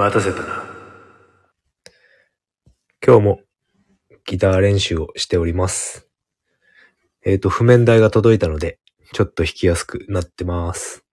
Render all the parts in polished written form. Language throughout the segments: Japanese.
待たせたな。今日もギター練習をしております。譜面台が届いたので、ちょっと弾きやすくなってます。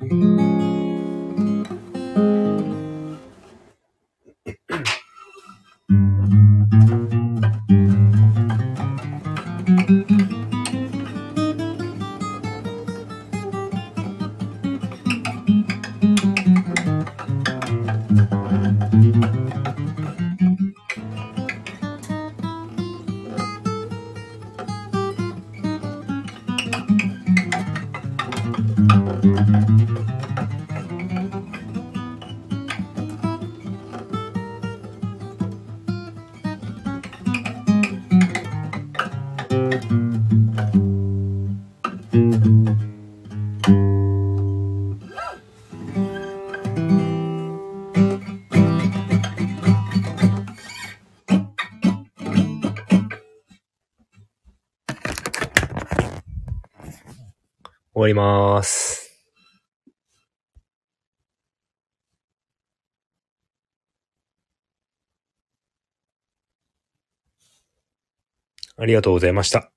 終わりまーす。ありがとうございました。